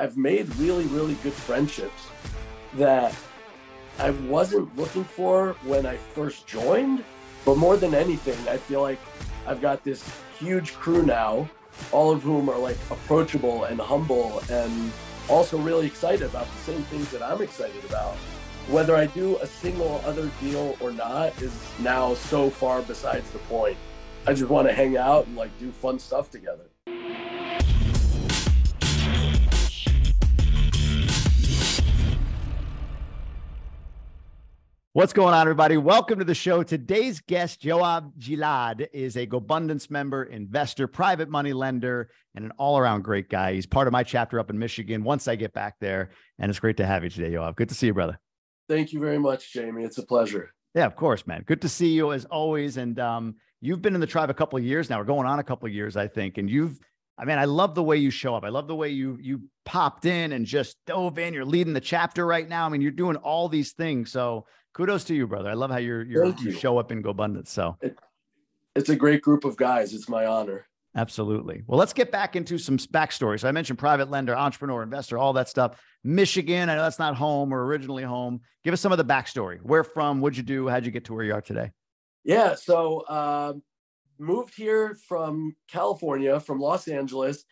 I've made really, really good friendships that I wasn't looking for when I first joined. But more than anything, I feel like I've got this huge crew now, all of whom are like approachable and humble and also really excited about the same things that I'm excited about. Whether I do a single other deal or not is now so far besides the point. I just want to hang out and like do fun stuff together. What's going on, everybody? Welcome to the show. Today's guest, Yoav Gilad, is a GoBundance member, investor, private money lender, and an all-around great guy. He's part of my chapter up in Michigan once I get back there, and it's great to have you today, Yoav. Good to see you, brother. Thank you very much, Jamie. It's a pleasure. Yeah, of course, man. Good to see you as always. And you've been in the tribe a couple of years now. We're going on a couple of years, I think. And I love the way you show up. I love the way you popped in and just dove in. You're leading the chapter right now. I mean, you're doing all these things. So kudos to you, brother. I love how you show up in GoBundance. So it's a great group of guys. It's my honor. Absolutely. Well, let's get back into some backstory. So I mentioned private lender, entrepreneur, investor, all that stuff. Michigan, I know that's not home or originally home. Give us some of the backstory. Where from? What'd you do? How'd you get to where you are today? Yeah. So moved here from California, from Los Angeles,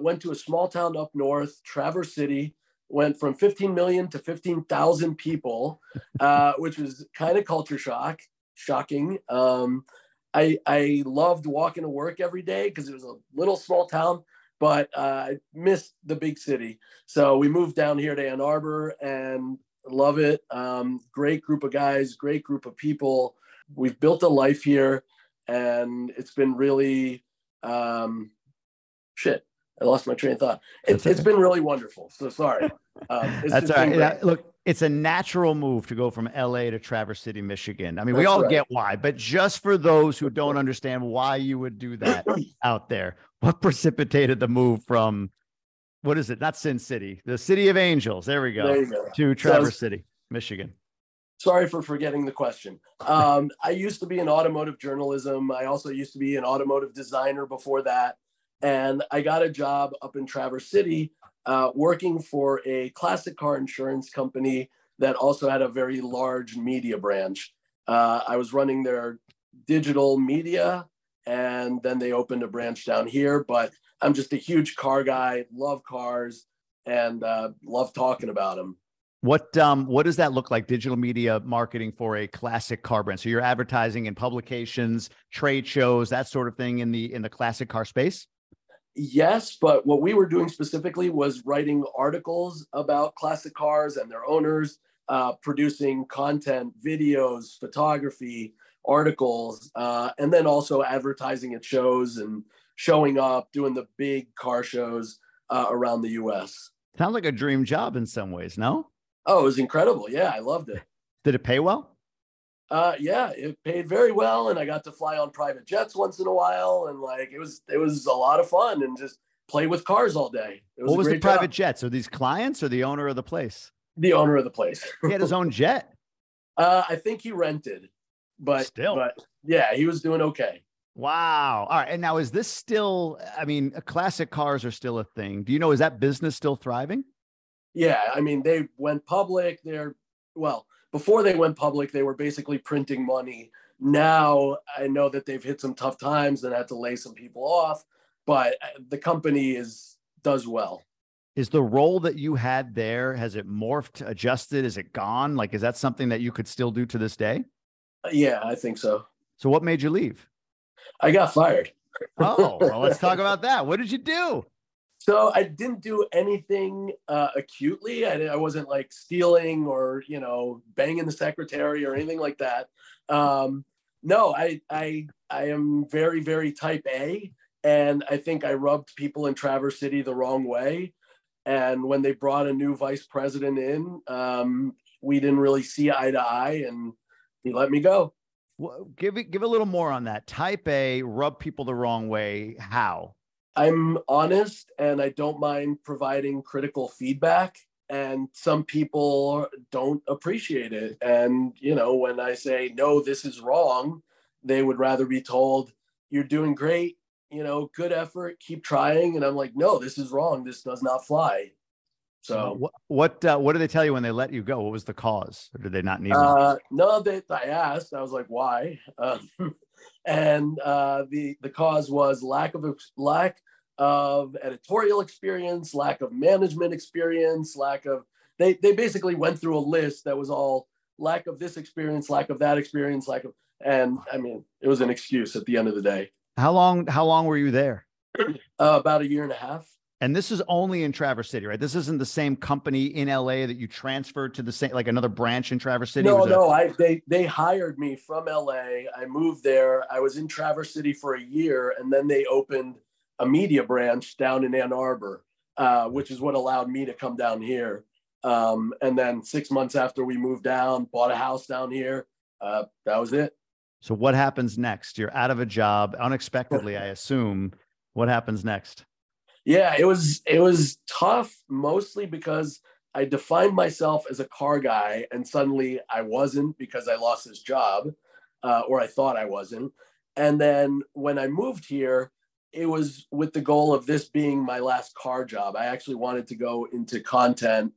went to a small town up north, Traverse City. Went from 15 million to 15,000 people, which was kind of culture shock, shocking. I loved walking to work every day because it was a little small town, but I missed the big city. So we moved down here to Ann Arbor and love it. Great group of guys, great group of people. We've built a life here and it's been really, I lost my train of thought. It's been really wonderful. So sorry. That's all right. Yeah, look, it's a natural move to go from LA to Traverse City, Michigan. I mean, we all get why, but just for those who don't understand why you would do that out there, what precipitated the move from, what is it? Not Sin City, the City of Angels. There you go. To Traverse City, Michigan. Sorry for forgetting the question. I used to be in automotive journalism. I also used to be an automotive designer before that. And I got a job up in Traverse City working for a classic car insurance company that also had a very large media branch. I was running their digital media, and then they opened a branch down here. But I'm just a huge car guy, love cars, and love talking about them. What does that look like, digital media marketing for a classic car brand? So you're advertising in publications, trade shows, that sort of thing in the classic car space? Yes, but what we were doing specifically was writing articles about classic cars and their owners, producing content, videos, photography, articles, and then also advertising at shows and showing up, doing the big car shows around the U.S. Sounds like a dream job in some ways, no? Oh, it was incredible. Yeah, I loved it. Did it pay well? Yeah, it paid very well. And I got to fly on private jets once in a while. And like, it was a lot of fun and just play with cars all day. What was the private jets? Are these clients or the owner of the place? The owner of the place. He had his own jet. I think he rented, but yeah, he was doing okay. Wow. All right. And now is this still, I mean, classic cars are still a thing. Do you know, is that business still thriving? Yeah. I mean, they went public. Before they went public, they were basically printing money. Now I know that they've hit some tough times and had to lay some people off, but the company does well. Is the role that you had there, has it morphed, adjusted? Is it gone? Like, is that something that you could still do to this day? Yeah, I think so. So what made you leave? I got fired. Oh, well, let's talk about that. What did you do? So I didn't do anything acutely. I wasn't like stealing or, you know, banging the secretary or anything like that. No, I am very, very type A. And I think I rubbed people in Traverse City the wrong way. And when they brought a new vice president in, we didn't really see eye to eye and he let me go. Well, give a little more on that. Type A, rub people the wrong way. How? I'm honest and I don't mind providing critical feedback, and some people don't appreciate it. And, you know, when I say, no, this is wrong, they would rather be told, you're doing great, you know, good effort, keep trying. And I'm like, no, this is wrong. This does not fly. So what did they tell you when they let you go? What was the cause, or did they not need you? No, I asked. I was like, why? The cause was lack of editorial experience, lack of management experience, they basically went through a list that was all lack of this experience, lack of that experience, and I mean, it was an excuse at the end of the day. How long were you there? About a year and a half. And this is only in Traverse City, right? This isn't the same company in LA that you transferred to, the same, like another branch in Traverse City? No, they hired me from LA. I moved there. I was in Traverse City for a year, and then they opened a media branch down in Ann Arbor, which is what allowed me to come down here. And then 6 months after we moved down, bought a house down here. That was it. So what happens next? You're out of a job unexpectedly, I assume. What happens next? Yeah, it was tough, mostly because I defined myself as a car guy, and suddenly I wasn't, because I lost this job, or I thought I wasn't. And then when I moved here, it was with the goal of this being my last car job. I actually wanted to go into content,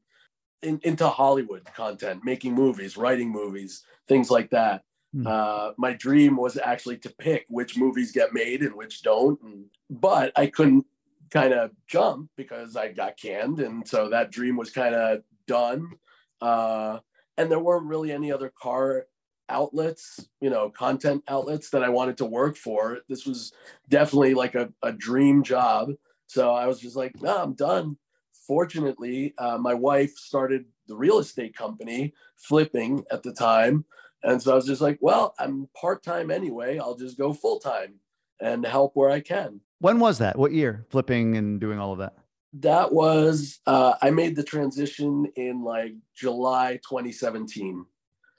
into Hollywood content, making movies, writing movies, things like that. My dream was actually to pick which movies get made and which don't, but I couldn't kind of jump because I got canned. And so that dream was kind of done. And there weren't really any other car outlets, content outlets that I wanted to work for. This was definitely like a dream job. So I was just like, no, I'm done. Fortunately, my wife started the real estate company, flipping at the time. And so I was just like, well, I'm part-time anyway. I'll just go full-time and help where I can. When was that? What year? Flipping and doing all of that? That was, I made the transition in like July 2017.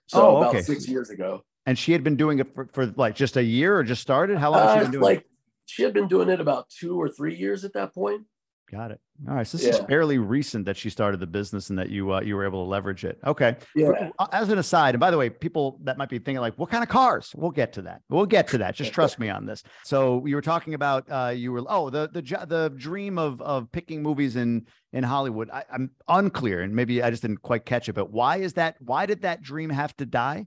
So about 6 years ago. And she had been doing it for like just a year, or just started? How long had she been doing it? She had been doing it about 2 or 3 years at that point. Got it. All right. So this is fairly recent that she started the business and that you were able to leverage it. Okay. Yeah. As an aside, and by the way, people that might be thinking like, what kind of cars? We'll get to that. We'll get to that. Just trust me on this. So you were talking about, the dream of picking movies in Hollywood. I'm unclear, and maybe I just didn't quite catch it, but why is that? Why did that dream have to die?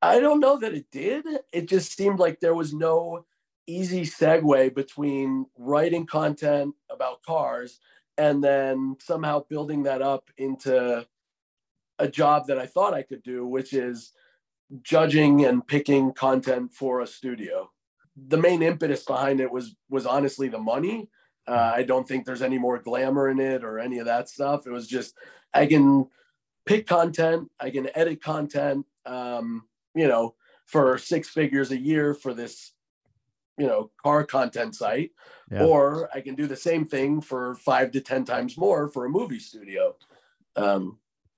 I don't know that it did. It just seemed like there was no easy segue between writing content about cars and then somehow building that up into a job that I thought I could do, which is judging and picking content for a studio. The main impetus behind it was honestly the money. I don't think there's any more glamour in it or any of that stuff. It was just, I can pick content, I can edit content, for $6 figures a year for this, car content site, or I can do the same thing for 5 to 10 times more for a movie studio.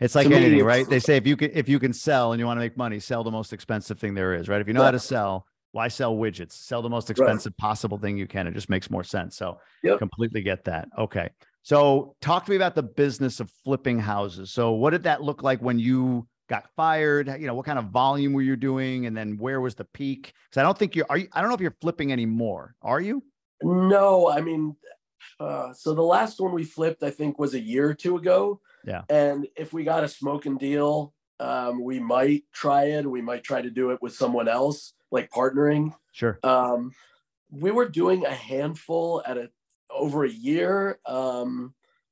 It's like anything, right? They say if you can sell and you want to make money, sell the most expensive thing there is, right? If you know how to sell, why sell widgets? Sell the most expensive possible thing you can. It just makes more sense. So completely get that. Okay. So talk to me about the business of flipping houses. So what did that look like when you got fired? What kind of volume were you doing? And then where was the peak? Because I don't think I don't know if you're flipping anymore. Are you? No, I mean, so the last one we flipped, I think, was a year or two ago. Yeah. And if we got a smoking deal, we might try it. We might try to do it with someone else, like partnering. Sure. We were doing a handful at over a year.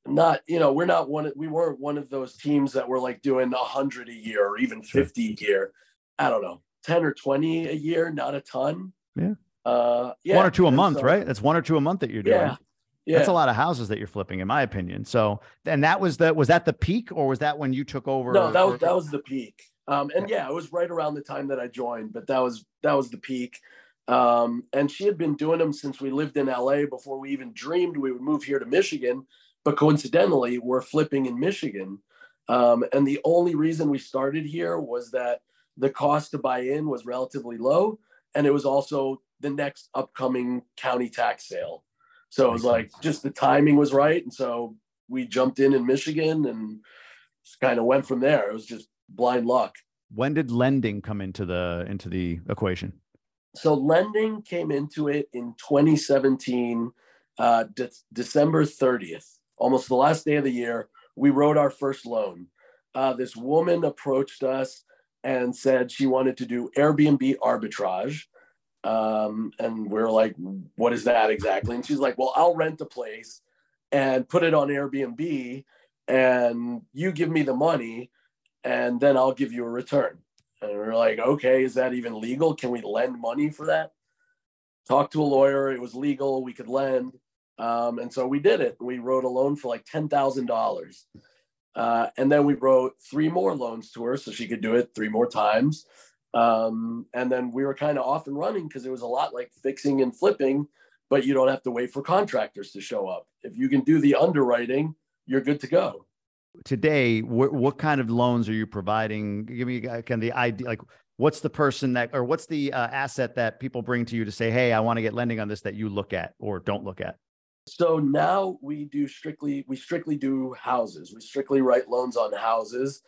We weren't one of those teams that were like doing 100 a year or even 50 a year. I don't know, 10 or 20 a year, not a ton. Yeah. One or two a month, right? That's one or two a month that you're doing. Yeah. Yeah. That's a lot of houses that you're flipping, in my opinion. So, and that was that the peak, or was that when you took over? No, that was the peak. It was right around the time that I joined, but that was the peak. And she had been doing them since we lived in LA, before we even dreamed we would move here to Michigan. But coincidentally, we're flipping in Michigan. And the only reason we started here was that the cost to buy in was relatively low. And it was also the next upcoming county tax sale. So it was like, just the timing was right. And so we jumped in Michigan and just kind of went from there. It was just blind luck. When did lending come into the equation? So lending came into it in 2017, December 30th. Almost the last day of the year, we wrote our first loan. This woman approached us and said she wanted to do Airbnb arbitrage. And we're like, what is that exactly? And she's like, well, I'll rent a place and put it on Airbnb and you give me the money and then I'll give you a return. And we're like, okay, is that even legal? Can we lend money for that? Talked to a lawyer. It was legal. We could lend. And so we did it. We wrote a loan for like $10,000. And then we wrote three more loans to her so she could do it three more times. And then we were kind of off and running because it was a lot like fixing and flipping, but you don't have to wait for contractors to show up. If you can do the underwriting, you're good to go. Today, what kind of loans are you providing? Give me kind of the idea, like what's the person that, or what's the asset that people bring to you to say, hey, I want to get lending on this that you look at or don't look at? So now we strictly do houses. We strictly write loans on houses.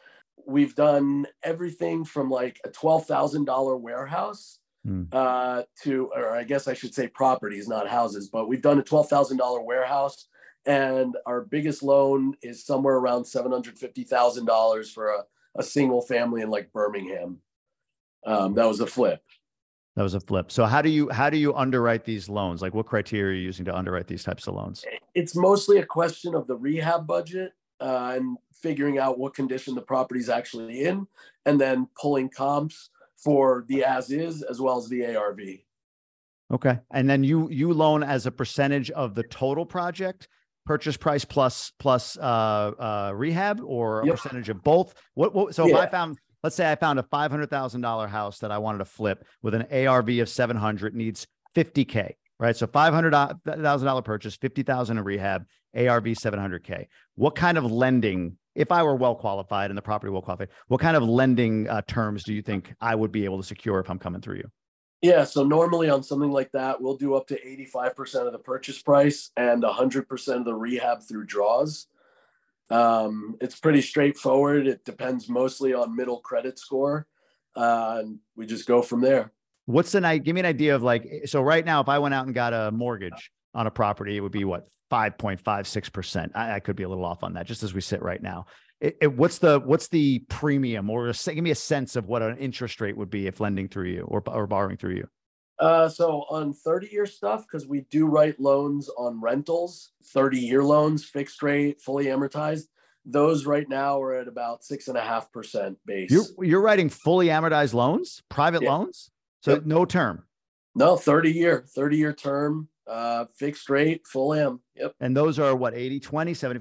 We've done everything from like a $12,000 warehouse to, or I guess I should say properties, not houses, but we've done a $12,000 warehouse. And our biggest loan is somewhere around $750,000 for a single family in like Birmingham. That was a flip. That was a flip. So how do you underwrite these loans? Like what criteria are you using to underwrite these types of loans? It's mostly a question of the rehab budget and figuring out what condition the property's actually in, and then pulling comps for the as is, as well as the ARV. Okay. And then you loan as a percentage of the total project, purchase price plus rehab, or a percentage of both? If let's say I found a $500,000 house that I wanted to flip with an ARV of 700, needs 50K, right? So $500,000 purchase, 50,000 in rehab, ARV 700K. What kind of lending, if I were well-qualified and the property well-qualified, what kind of lending terms do you think I would be able to secure if I'm coming through you? Yeah. So normally on something like that, we'll do up to 85% of the purchase price and 100% of the rehab through draws. It's pretty straightforward. It depends mostly on middle credit score. And we just go from there. Give me an idea of like, so right now, if I went out and got a mortgage on a property, it would be what, 5.56%. I could be a little off on that just as we sit right now. What's the premium, or give me a sense of what an interest rate would be if lending through you or borrowing through you? So on 30-year stuff, because we do write loans on rentals, 30-year loans, fixed rate, fully amortized. Those right now are at about 6.5% base. You're writing fully amortized loans, private loans? So no term? No, 30-year term. Fixed rate, full am. Yep. And those are what, 80/20,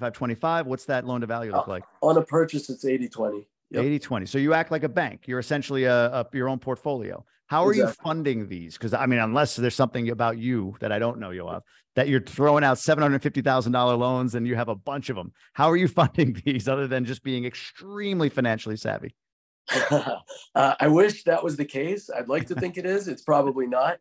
75/25? What's that loan to value look like? On a purchase, it's 80/20. 80/20. So you act like a bank. You're essentially your own portfolio. How are you funding these? Because I mean, unless there's something about you that I don't know, Yoav, that you're throwing out $750,000 loans and you have a bunch of them. How are you funding these other than just being extremely financially savvy? I wish that was the case. I'd like to think it is. It's probably not.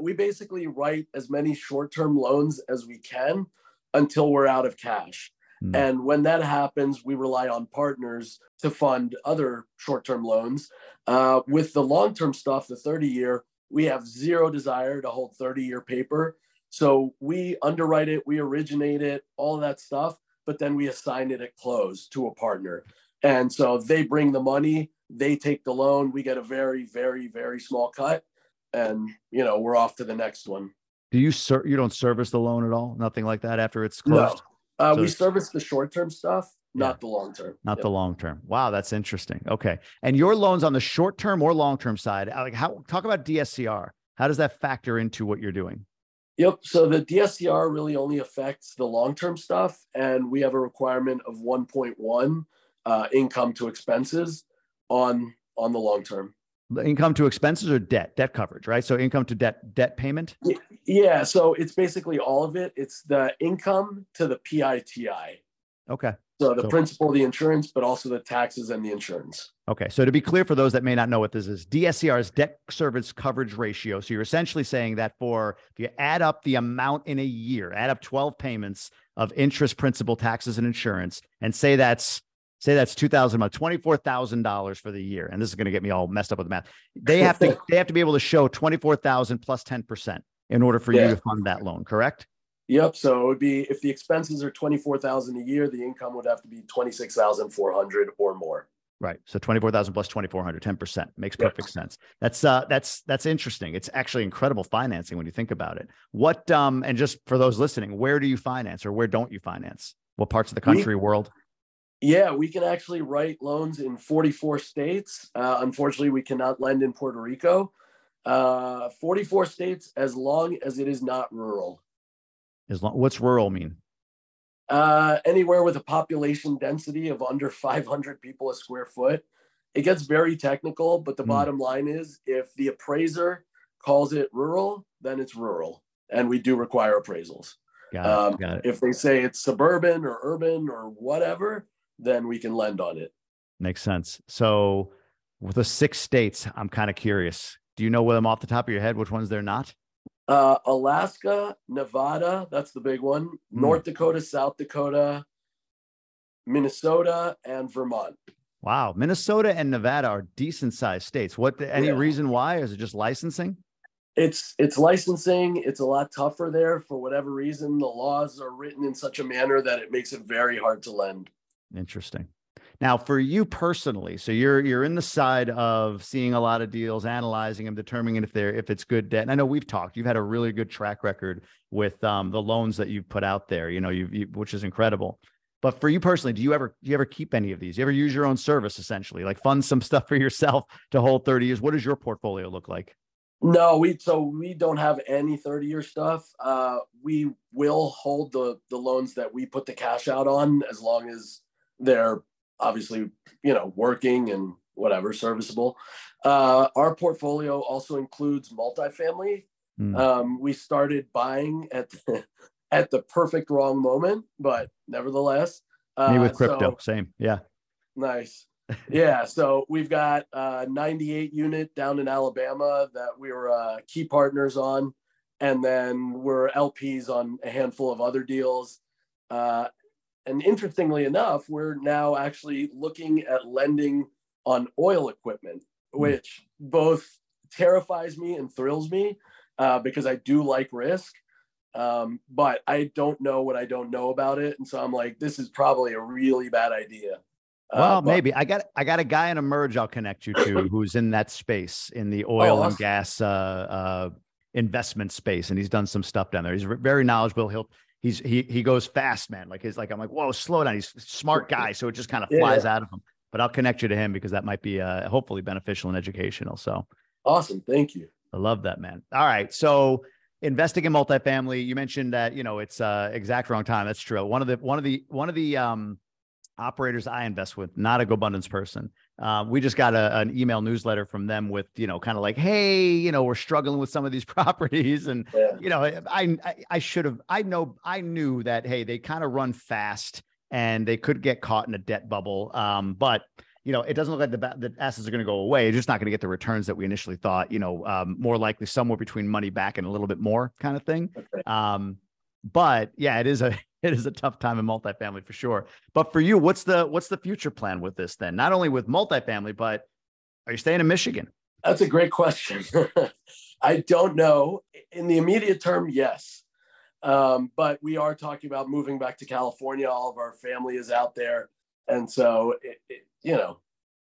We basically write as many short-term loans as we can until we're out of cash. And when that happens, we rely on partners to fund other short-term loans. With the long-term stuff, the 30-year, we have zero desire to hold 30-year paper. So we underwrite it, we originate it, all that stuff, but then we assign it at close to a partner. And so they bring the money, they take the loan, we get a very, very, very small cut. And, you know, we're off to the next one. Do you you don't service the loan at all? Nothing like that after it's closed? No, we service the short-term stuff, not the long-term. Not the long-term. Wow, that's interesting. Okay. And your loans on the short-term or long-term side, like talk about DSCR. How does that factor into what you're doing? Yep. So the DSCR really only affects the long-term stuff. And we have a requirement of 1.1 income to expenses on the long-term. Income to expenses or debt coverage, right? So income to debt payment. Yeah. So it's basically all of it. It's the income to the PITI. Okay. So the principal, the insurance, but also the taxes and the insurance. Okay. So to be clear, for those that may not know what this is, DSCR is debt service coverage ratio. So you're essentially saying that if you add up the amount in a year, add up 12 payments of interest, principal, taxes, and insurance, and say that's $24,000 for the year. And this is going to get me all messed up with the math. They have to be able to show $24,000 plus 10% in order for you to fund that loan, correct? Yep. So it would be, if the expenses are $24,000 a year, the income would have to be $26,400 or more. Right. So 24,000 plus 2,400, 10% makes perfect sense. That's interesting. It's actually incredible financing when you think about it. What, and just for those listening, where do you finance or where don't you finance? What parts of the country, world? Yeah, we can actually write loans in 44 states. Unfortunately, we cannot lend in Puerto Rico. 44 states, as long as it is not rural. As long, what's rural mean? Anywhere with a population density of under 500 people a square foot. It gets very technical, but the bottom line is if the appraiser calls it rural, then it's rural. And we do require appraisals. Got it. If they say it's suburban or urban or whatever, then we can lend on it. Makes sense. So with the 6 states, I'm kind of curious. Do you know them off the top of your head, which ones they're not? Alaska, Nevada, that's the big one, North Dakota, South Dakota, Minnesota, and Vermont. Wow. Minnesota and Nevada are decent sized states. What, any reason why? Is it just licensing? It's licensing. It's a lot tougher there for whatever reason. The laws are written in such a manner that it makes it very hard to lend. Interesting. Now, for you personally, so you're in the side of seeing a lot of deals, analyzing them, determining if it's good debt. And I know we've talked. You've had a really good track record with the loans that you've put out there. You know, which is incredible. But for you personally, do you ever keep any of these? Do you ever use your own service essentially, like fund some stuff for yourself to hold 30 years? What does your portfolio look like? No, we don't have any 30-year stuff. We will hold the loans that we put the cash out on as long as they're obviously, working and whatever, serviceable. Our portfolio also includes multifamily. We started buying at the perfect wrong moment, but nevertheless. Me with crypto, same. Yeah. Nice. Yeah. So we've got a 98 unit down in Alabama that we were key partners on. And then we're LPs on a handful of other deals. And interestingly enough, we're now actually looking at lending on oil equipment, which both terrifies me and thrills me because I do like risk, but I don't know what I don't know about it. And so I'm like, this is probably a really bad idea. Well, maybe I got a guy in Emerge I'll connect you to who's in that space in the oil and gas investment space. And he's done some stuff down there. He's very knowledgeable. He goes fast, man. I'm like, whoa, slow down. He's a smart guy. So it just kind of flies out of him, but I'll connect you to him because that might be hopefully beneficial and educational. So awesome. Thank you. I love that, man. All right. So investing in multifamily, you mentioned that, it's exact wrong time. That's true. One of the operators I invest with, not a GoBundance person. We just got an email newsletter from them with, kind of like, hey, we're struggling with some of these properties. And, I knew that, hey, they kind of run fast and they could get caught in a debt bubble. But, it doesn't look like the assets are going to go away. You're just not going to get the returns that we initially thought, more likely somewhere between money back and a little bit more kind of thing. Okay. But yeah, it is a tough time in multifamily for sure. But for you, what's the future plan with this then? Not only with multifamily, but are you staying in Michigan? That's a great question. I don't know. In the immediate term, yes. But we are talking about moving back to California. All of our family is out there. And so,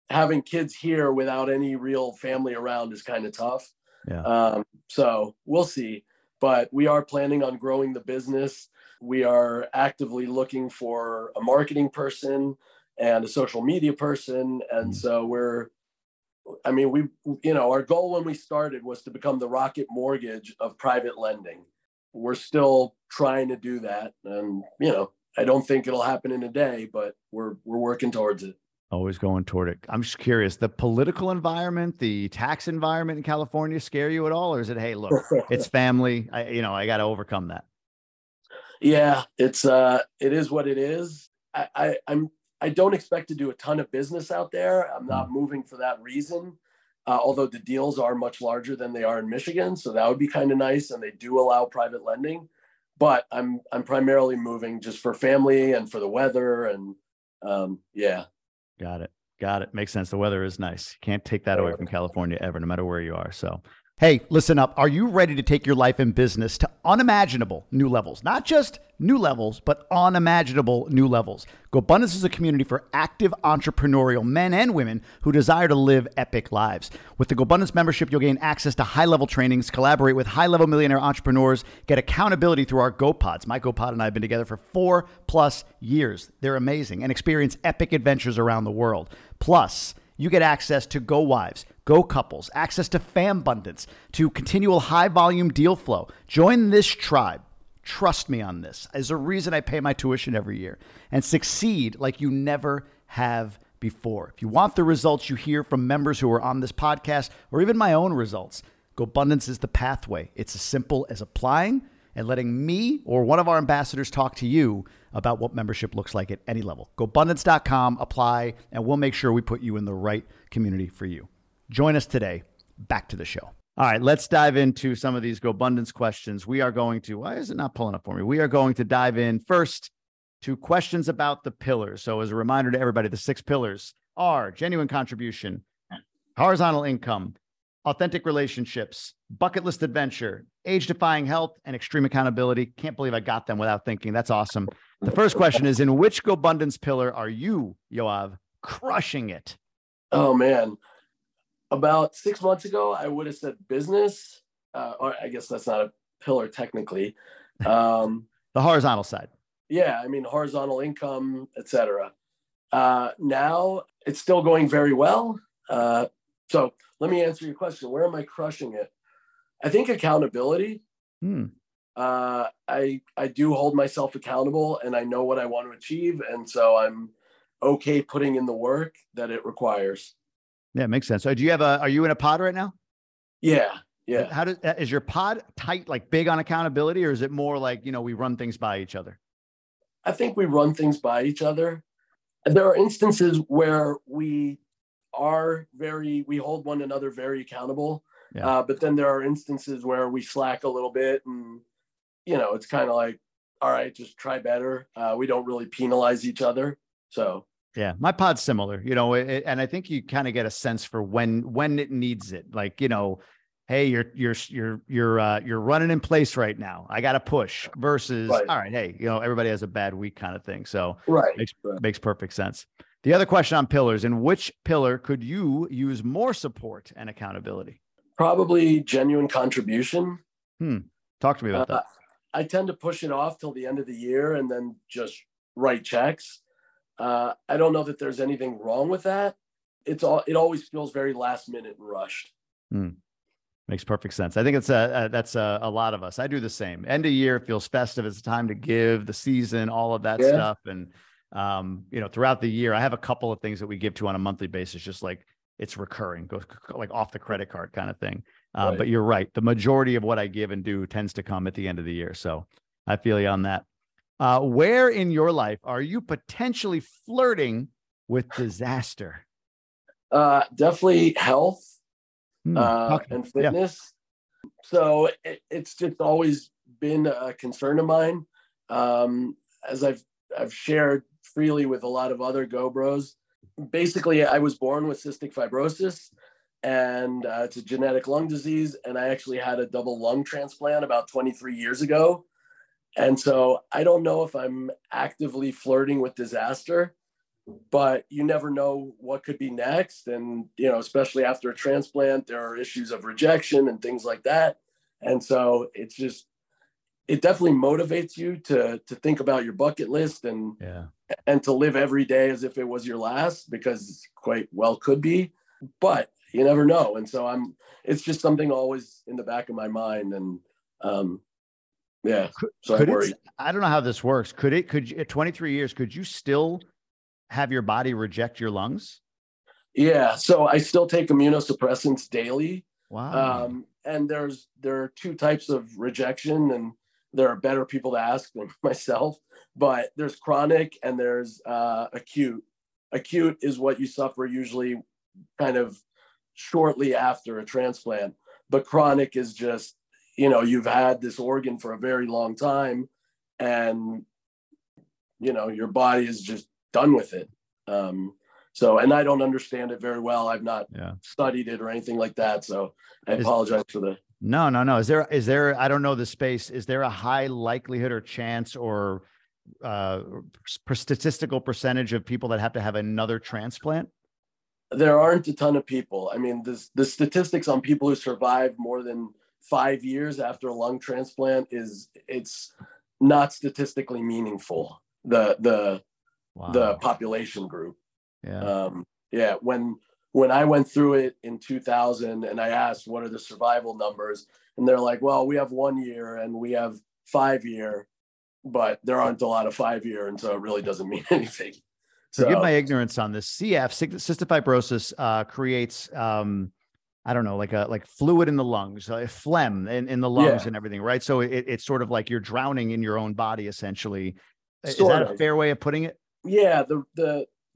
having kids here without any real family around is kind of tough. Yeah. So we'll see. But we are planning on growing the business. We are actively looking for a marketing person and a social media person. And so our goal when we started was to become the Rocket Mortgage of private lending. We're still trying to do that. And, I don't think it'll happen in a day, but we're working towards it. Always going toward it. I'm just curious, the political environment, the tax environment in California scare you at all? Or is it, hey, look, it's family. I got to overcome that. Yeah, it is what it is. I don't expect to do a ton of business out there. I'm not moving for that reason. Although the deals are much larger than they are in Michigan, so that would be kind of nice. And they do allow private lending, but I'm primarily moving just for family and for the weather. And Got it. Makes sense. The weather is nice. You can't take that away from California ever, no matter where you are. So Hey, listen up. Are you ready to take your life and business to unimaginable new levels? Not just new levels, but unimaginable new levels. GoBundance is a community for active entrepreneurial men and women who desire to live epic lives. With the GoBundance membership, you'll gain access to high-level trainings, collaborate with high-level millionaire entrepreneurs, get accountability through our GoPods. My GoPod and I have been together for 4+ years. They're amazing, and experience epic adventures around the world. Plus, you get access to Go Wives, Go Couples, access to FamBundance, to continual high-volume deal flow. Join this tribe. Trust me on this. There's a reason I pay my tuition every year. And succeed like you never have before. If you want the results you hear from members who are on this podcast, or even my own results, GoBundance is the pathway. It's as simple as applying and letting me or one of our ambassadors talk to you about what membership looks like at any level. GoBundance.com, apply, and we'll make sure we put you in the right community for you. Join us today. Back to the show. All right, let's dive into some of these GoBundance questions. We are going to, why is it not pulling up for me? We are going to dive in first to questions about the pillars. So as a reminder to everybody, the 6 pillars are genuine contribution, horizontal income, authentic relationships, bucket list adventure, age-defying health, and extreme accountability. Can't believe I got them without thinking. That's awesome. The first question is, in which GoBundance pillar are you, Yoav, crushing it? Oh, man. About 6 months ago, I would have said business. Or I guess that's not a pillar technically. The horizontal side. Yeah, I mean, horizontal income, etc. Now, it's still going very well. So let me answer your question. Where am I crushing it? I think accountability. I do hold myself accountable and I know what I want to achieve. And so I'm okay putting in the work that it requires. Yeah, makes sense. So do you have a, are you in a pod right now? Yeah. Yeah. How does, is your pod tight, like big on accountability, or is it more like, you know, we run things by each other? I think we run things by each other. There are instances where we are very, we hold one another very accountable. Yeah. But then there are instances where we slack a little bit and, you know, it's kind of like, all right, just try better. We don't really penalize each other. So yeah, my pod's similar, you know, and I think you kind of get a sense for when it needs it. Like, you know, hey, you're running in place right now. I got to push versus, right. All right, hey, you know, everybody has a bad week kind of thing. So right. Makes perfect sense. The other question on pillars, in which pillar could you use more support and accountability? Probably genuine contribution. Talk to me about that. I tend to push it off till the end of the year and then just write checks. I don't know that there's anything wrong with that. It always feels very last minute and rushed. Makes perfect sense. I think it's that's a lot of us. I do the same. End of year feels festive. It's time to give, the season, all of that stuff. And, you know, throughout the year, I have a couple of things that we give to on a monthly basis, just like it's recurring, goes like off the credit card kind of thing. Right. But you're right. The majority of what I give and do tends to come at the end of the year. So I feel you on that. Where in your life are you potentially flirting with disaster? Definitely health and fitness. Yeah. So it's just always been a concern of mine. As I've shared freely with a lot of other GoBros. Basically, I was born with cystic fibrosis, and it's a genetic lung disease. And I actually had a double lung transplant about 23 years ago. And so I don't know if I'm actively flirting with disaster, but you never know what could be next. And, you know, especially after a transplant, there are issues of rejection and things like that. And so it's just, it definitely motivates you to think about your bucket list and to live every day as if it was your last, because quite well could be, but you never know. And so it's just something always in the back of my mind. And, yeah. So I worry. I don't know how this works. Could you at 23 years, could you still have your body reject your lungs? Yeah. So I still take immunosuppressants daily. Wow. And there are 2 types of rejection, and there are better people to ask than myself, but there's chronic and there's acute. Acute is what you suffer usually kind of shortly after a transplant, but chronic is just, you know, you've had this organ for a very long time and, you know, your body is just done with it. So, and I don't understand it very well. I've not studied it or anything like that. So I apologize for the. No, no, no. Is there, I don't know the space. Is there a high likelihood or chance or statistical percentage of people that have to have another transplant? There aren't a ton of people. I mean, the statistics on people who survive more than 5 years after a lung transplant it's not statistically meaningful. The population group. Yeah. When I went through it in 2000 and I asked, what are the survival numbers? And they're like, well, we have 1 year and we have 5 year, but there aren't a lot of 5 year. And so it really doesn't mean anything. So forgive my ignorance on this. CF, cystic fibrosis, creates, I don't know, like fluid in the lungs, phlegm in the lungs and everything. Right. So it's sort of like you're drowning in your own body, essentially. Is that a fair way of putting it? Yeah.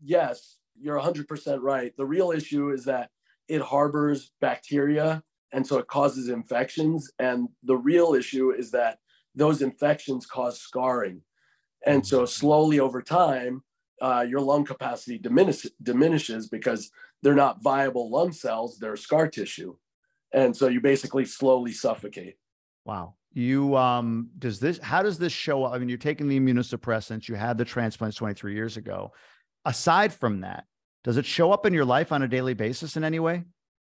Yes, you're 100% right. The real issue is that it harbors bacteria, and so it causes infections. And the real issue is that those infections cause scarring. And so slowly over time, your lung capacity diminishes because they're not viable lung cells, they're scar tissue. And so you basically slowly suffocate. Wow. You, how does this show up? I mean, you're taking the immunosuppressants, you had the transplants 23 years ago. Aside from that, does it show up in your life on a daily basis in any way?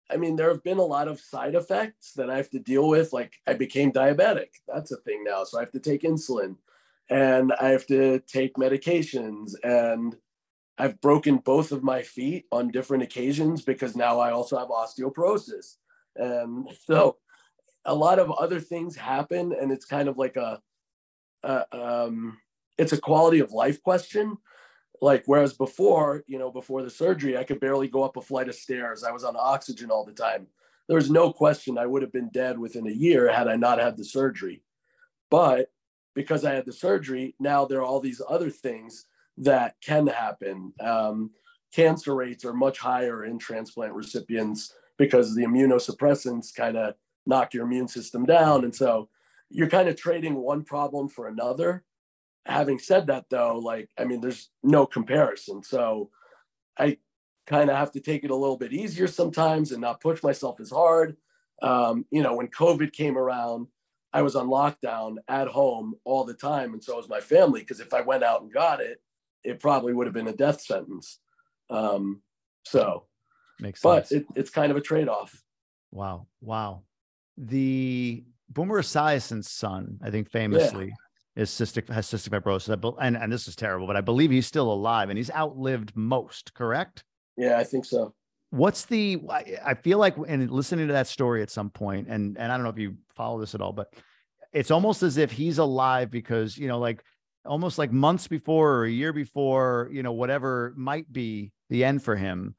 I mean, there have been a lot of side effects that I have to deal with. Like I became diabetic. That's a thing now. So I have to take insulin and I have to take medications, and I've broken both of my feet on different occasions because now I also have osteoporosis. And so a lot of other things happen, and it's kind of like it's a quality of life question. Like, whereas before, before the surgery, I could barely go up a flight of stairs. I was on oxygen all the time. There was no question I would have been dead within a year had I not had the surgery. But because I had the surgery, now there are all these other things that can happen. Cancer rates are much higher in transplant recipients because the immunosuppressants kind of knock your immune system down. And so you're kind of trading one problem for another. Having said that, though, there's no comparison. So I kind of have to take it a little bit easier sometimes and not push myself as hard. When COVID came around, I was on lockdown at home all the time. And so was my family, because if I went out and got it, it probably would have been a death sentence. Makes sense. But it's kind of a trade-off. Wow. The Boomer Esiason's son, I think famously, has cystic fibrosis, and this is terrible, but I believe he's still alive and he's outlived most, correct? Yeah, I think so. I feel like in listening to that story at some point, and I don't know if you follow this at all, but it's almost as if he's alive because, almost like months before or a year before, whatever might be the end for him,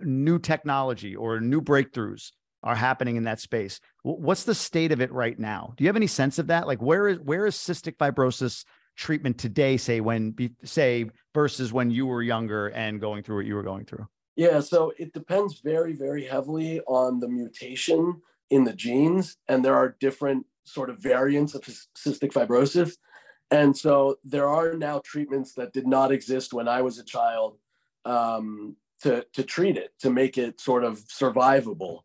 new technology or new breakthroughs are happening in that space. What's the state of it right now? Do you have any sense of that? Like, where is cystic fibrosis treatment today, say versus when you were younger and going through what you were going through? Yeah, so it depends very, very heavily on the mutation in the genes, and there are different sort of variants of cystic fibrosis. And so there are now treatments that did not exist when I was a child to treat it, to make it sort of survivable.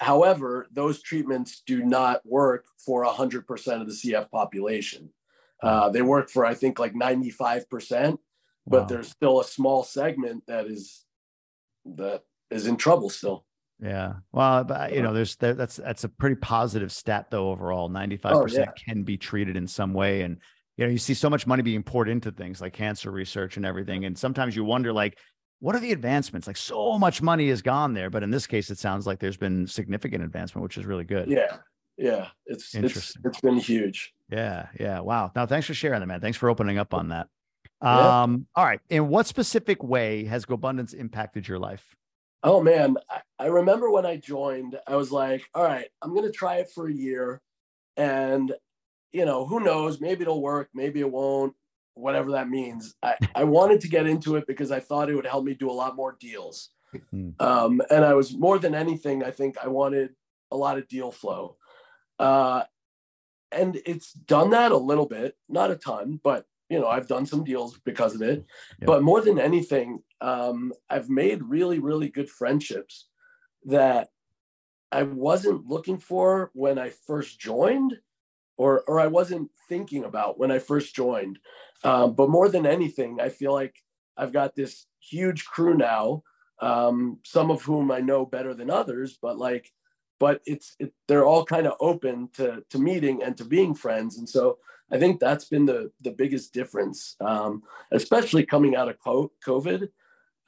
However, those treatments do not work for 100% of the CF population. They work for, I think, like 95%, but there's still a small segment that is in trouble still. Yeah. Well, but, that's a pretty positive stat though, overall. 95% can be treated in some way. And, you see so much money being poured into things like cancer research and everything. And sometimes you wonder, like, what are the advancements? Like, so much money has gone there, but in this case, it sounds like there's been significant advancement, which is really good. Yeah. It's interesting. It's been huge. Yeah. Wow. Now, thanks for sharing that, man. Thanks for opening up on that. All right. In what specific way has GoBundance impacted your life? Oh man, I remember when I joined, I was like, all right, I'm going to try it for a year, and who knows, maybe it'll work, maybe it won't. Whatever that means. I wanted to get into it because I thought it would help me do a lot more deals. And I was, more than anything, I think I wanted a lot of deal flow. And it's done that a little bit, not a ton, but you know, I've done some deals because of it. Yeah. But more than anything, I've made really, really good friendships that I wasn't looking for when I first joined, or I wasn't thinking about when I first joined. But more than anything, I feel like I've got this huge crew now, some of whom I know better than others, but they're all kind of open to meeting and to being friends. And so I think that's been the biggest difference, especially coming out of COVID.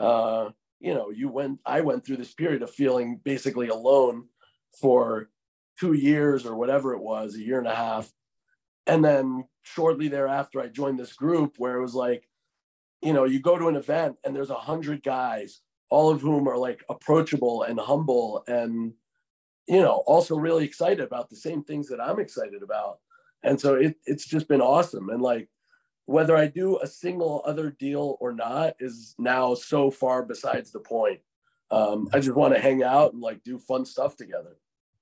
You know, I went through this period of feeling basically alone for 2 years or whatever it was, a year and a half. And then shortly thereafter, I joined this group where it was like, you know, you go to an event and there's 100 guys, all of whom are like approachable and humble and, you know, also really excited about the same things that I'm excited about. And so it's just been awesome. And like, whether I do a single other deal or not is now so far besides the point. I just want to hang out and like do fun stuff together.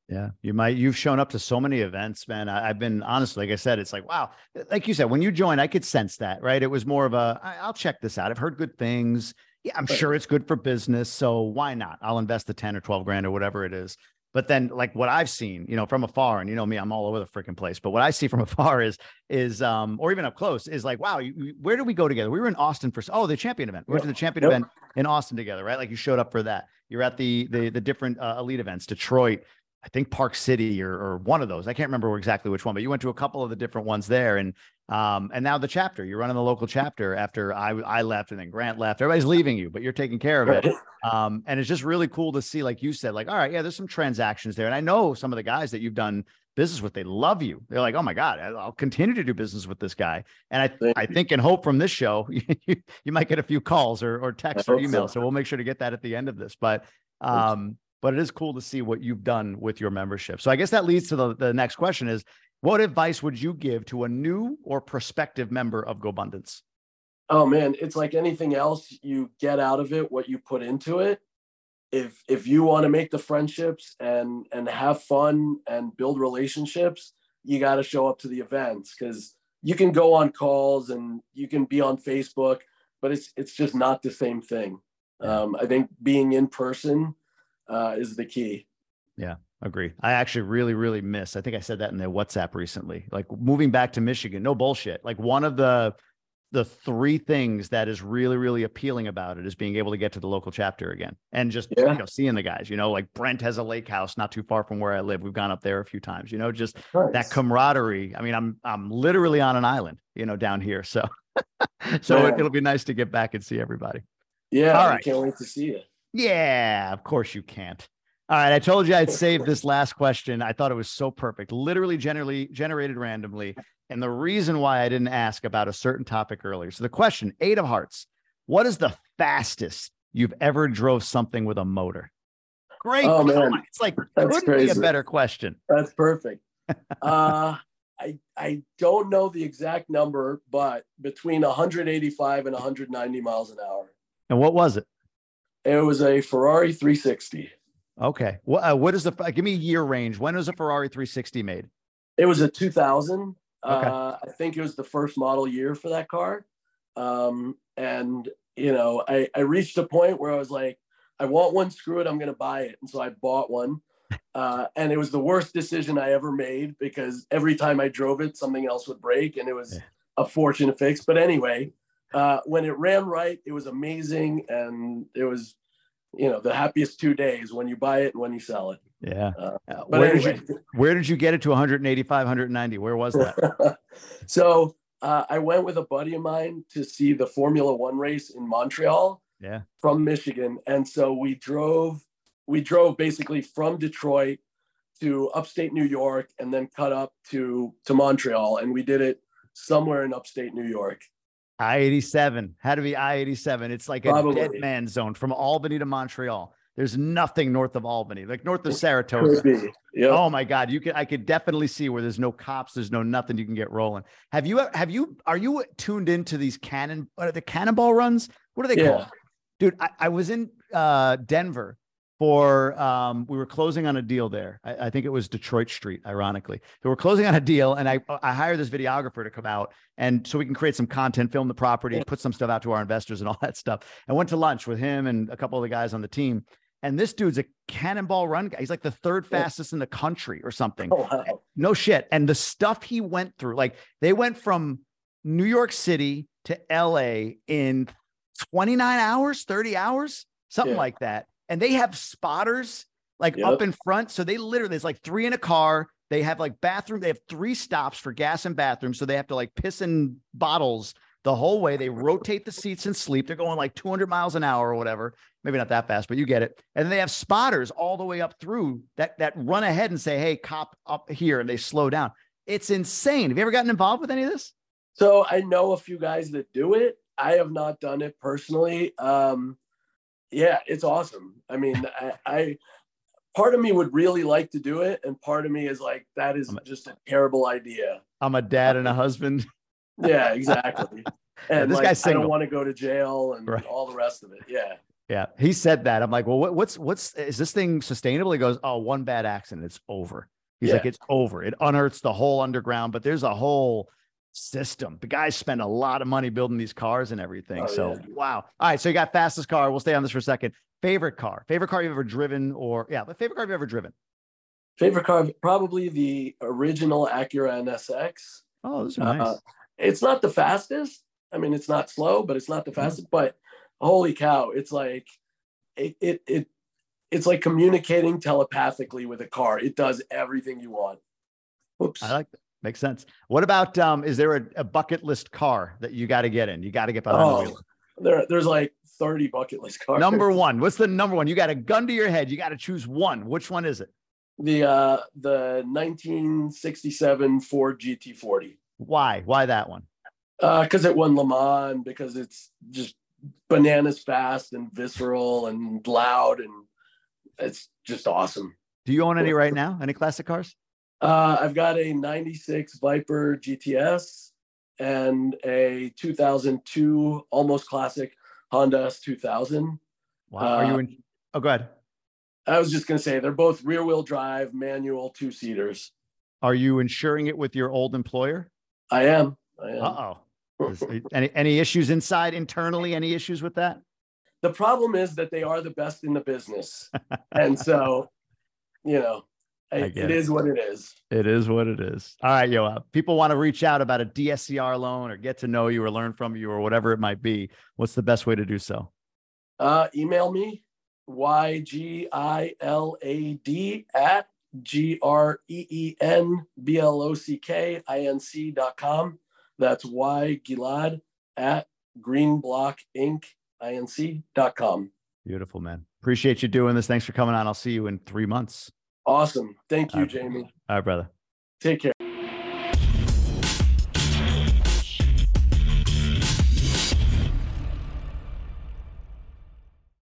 Yeah. You've shown up to so many events, man. I've been honestly, like I said, it's like, wow. Like you said, when you joined, I could sense that, right? It was more of a, I'll check this out. I've heard good things. Yeah. I'm sure it's good for business. So why not? I'll invest the 10 or 12 grand or whatever it is. But then like what I've seen, you know, from afar, and you know me, I'm all over the freaking place. But what I see from afar is or even up close is like, wow, where did we go together? We were in Austin for, the champion event. We went to the champion event in Austin together, right? Like you showed up for that. You're at the different elite events, Detroit, I think Park City or one of those. I can't remember exactly which one, but you went to a couple of the different ones there. And now the chapter, you're running the local chapter after I left and then Grant left. Everybody's leaving you, but you're taking care of it. And it's just really cool to see, like you said, like, all right, yeah, there's some transactions there. And I know some of the guys that you've done business with, they love you. They're like, oh my God, I'll continue to do business with this guy. And I think and hope from this show, you might get a few calls or texts or emails. So we'll make sure to get that at the end of this. But it is cool to see what you've done with your membership. So I guess that leads to the next question is, what advice would you give to a new or prospective member of GoBundance? Oh man, it's like anything else. You get out of it what you put into it. If you want to make the friendships and have fun and build relationships, you got to show up to the events, because you can go on calls and you can be on Facebook, but it's just not the same thing. I think being in person is the key. Yeah. Agree. I actually really, really miss, I think I said that in the WhatsApp recently, like moving back to Michigan, no bullshit. Like one of the three things that is really, really appealing about it is being able to get to the local chapter again and just, you know, seeing the guys, you know, like Brent has a lake house not too far from where I live. We've gone up there a few times, you know, just that camaraderie. I mean, I'm literally on an island, you know, down here. So, it'll be nice to get back and see everybody. Yeah. All right. I can't wait to see you. Yeah, of course you can't. All right. I told you I'd save this last question. I thought it was so perfect, literally generated randomly. And the reason why I didn't ask about a certain topic earlier. So the question, eight of hearts, what is the fastest you've ever drove something with a motor? Great. Oh, man. It's like, couldn't be a better question. That's perfect. I don't know the exact number, but between 185 and 190 miles an hour. And what was it? It was a Ferrari 360. Okay. What is the, give me a year range. When was a Ferrari 360 made? It was a 2000. Okay. I think it was the first model year for that car. And you know, I reached a point where I was like, I want one, screw it, I'm going to buy it. And so I bought one. And it was the worst decision I ever made, because every time I drove it, something else would break, and it was a fortune to fix. But anyway, when it ran right, it was amazing. And it was, you know, the happiest 2 days, when you buy it and when you sell it. Yeah. Where did you get it to 185, 190? Where was that? So I went with a buddy of mine to see the Formula One race in Montreal from Michigan. And so we drove basically from Detroit to upstate New York and then cut up to Montreal. And we did it somewhere in upstate New York. I-87 had to be I-87. It's like a dead man zone from Albany to Montreal. There's nothing north of Albany, like north of Saratoga. Yep. Oh my God. I could definitely see where there's no cops. There's no nothing, you can get rolling. Are you tuned into these cannonball runs? What are they called? Dude, I was in Denver for, we were closing on a deal there. I think it was Detroit Street, ironically. So we're closing on a deal, and I hired this videographer to come out, and so we can create some content, film the property, put some stuff out to our investors and all that stuff. I went to lunch with him and a couple of the guys on the team. And this dude's a cannonball run guy. He's like the third fastest in the country or something. Oh, wow. No shit. And the stuff he went through, like they went from New York City to LA in 29 hours, 30 hours, something like that. And they have spotters like up in front. So they literally, it's like three in a car. They have like bathroom. They have three stops for gas and bathroom. So they have to like piss in bottles the whole way. They rotate the seats and sleep. They're going like 200 miles an hour or whatever. Maybe not that fast, but you get it. And then they have spotters all the way up through that run ahead and say, hey, cop up here. And they slow down. It's insane. Have you ever gotten involved with any of this? So I know a few guys that do it. I have not done it personally. Yeah, it's awesome. I mean, I part of me would really like to do it. And part of me is like, that is just a terrible idea. I'm a dad and a husband. Yeah, exactly. And yeah, this guy's single. I don't want to go to jail and all the rest of it. Yeah. Yeah. He said that. I'm like, well, what's, is this thing sustainable? He goes, oh, one bad accident, it's over. He's like, it's over. It unearths the whole underground, but there's a whole system. The guys spend a lot of money building these cars and everything. Wow. All right. So you got fastest car. We'll stay on this for a second. Favorite car you've ever driven but favorite car you've ever driven? Favorite car, probably the original Acura NSX. Oh, those are nice. It's not the fastest. I mean, it's not slow, but it's not the fastest. But holy cow, it's like it's like communicating telepathically with a car. It does everything you want. Oops. I like that. Makes sense. What about is there a bucket list car that you got to get in? You got to get behind the wheel. There's like 30 bucket list cars. Number one. What's the number one? You got a gun to your head. You got to choose one. Which one is it? The 1967 Ford GT 40. Why that one? Because it won Le Mans, because it's just bananas fast and visceral and loud, and it's just awesome. Do you own any right now? Any classic cars? I've got a 96 Viper GTS and a 2002 almost classic Honda S 2000. Wow. Are you in? Oh, go ahead. I was just going to say they're both rear-wheel drive, manual, two-seaters. Are you insuring it with your old employer? I am. Any issues inside internally? Any issues with that? The problem is that they are the best in the business. And so, it is what it is. It is what it is. All right, Yoav. People want to reach out about a DSCR loan or get to know you or learn from you or whatever it might be. What's the best way to do so? Email me, YGILAD@greenblock.com. That's YGilad@greenblockinc.com. Beautiful, man. Appreciate you doing this. Thanks for coming on. I'll see you in 3 months. Awesome. Thank you, Jamie. All right, brother. Take care.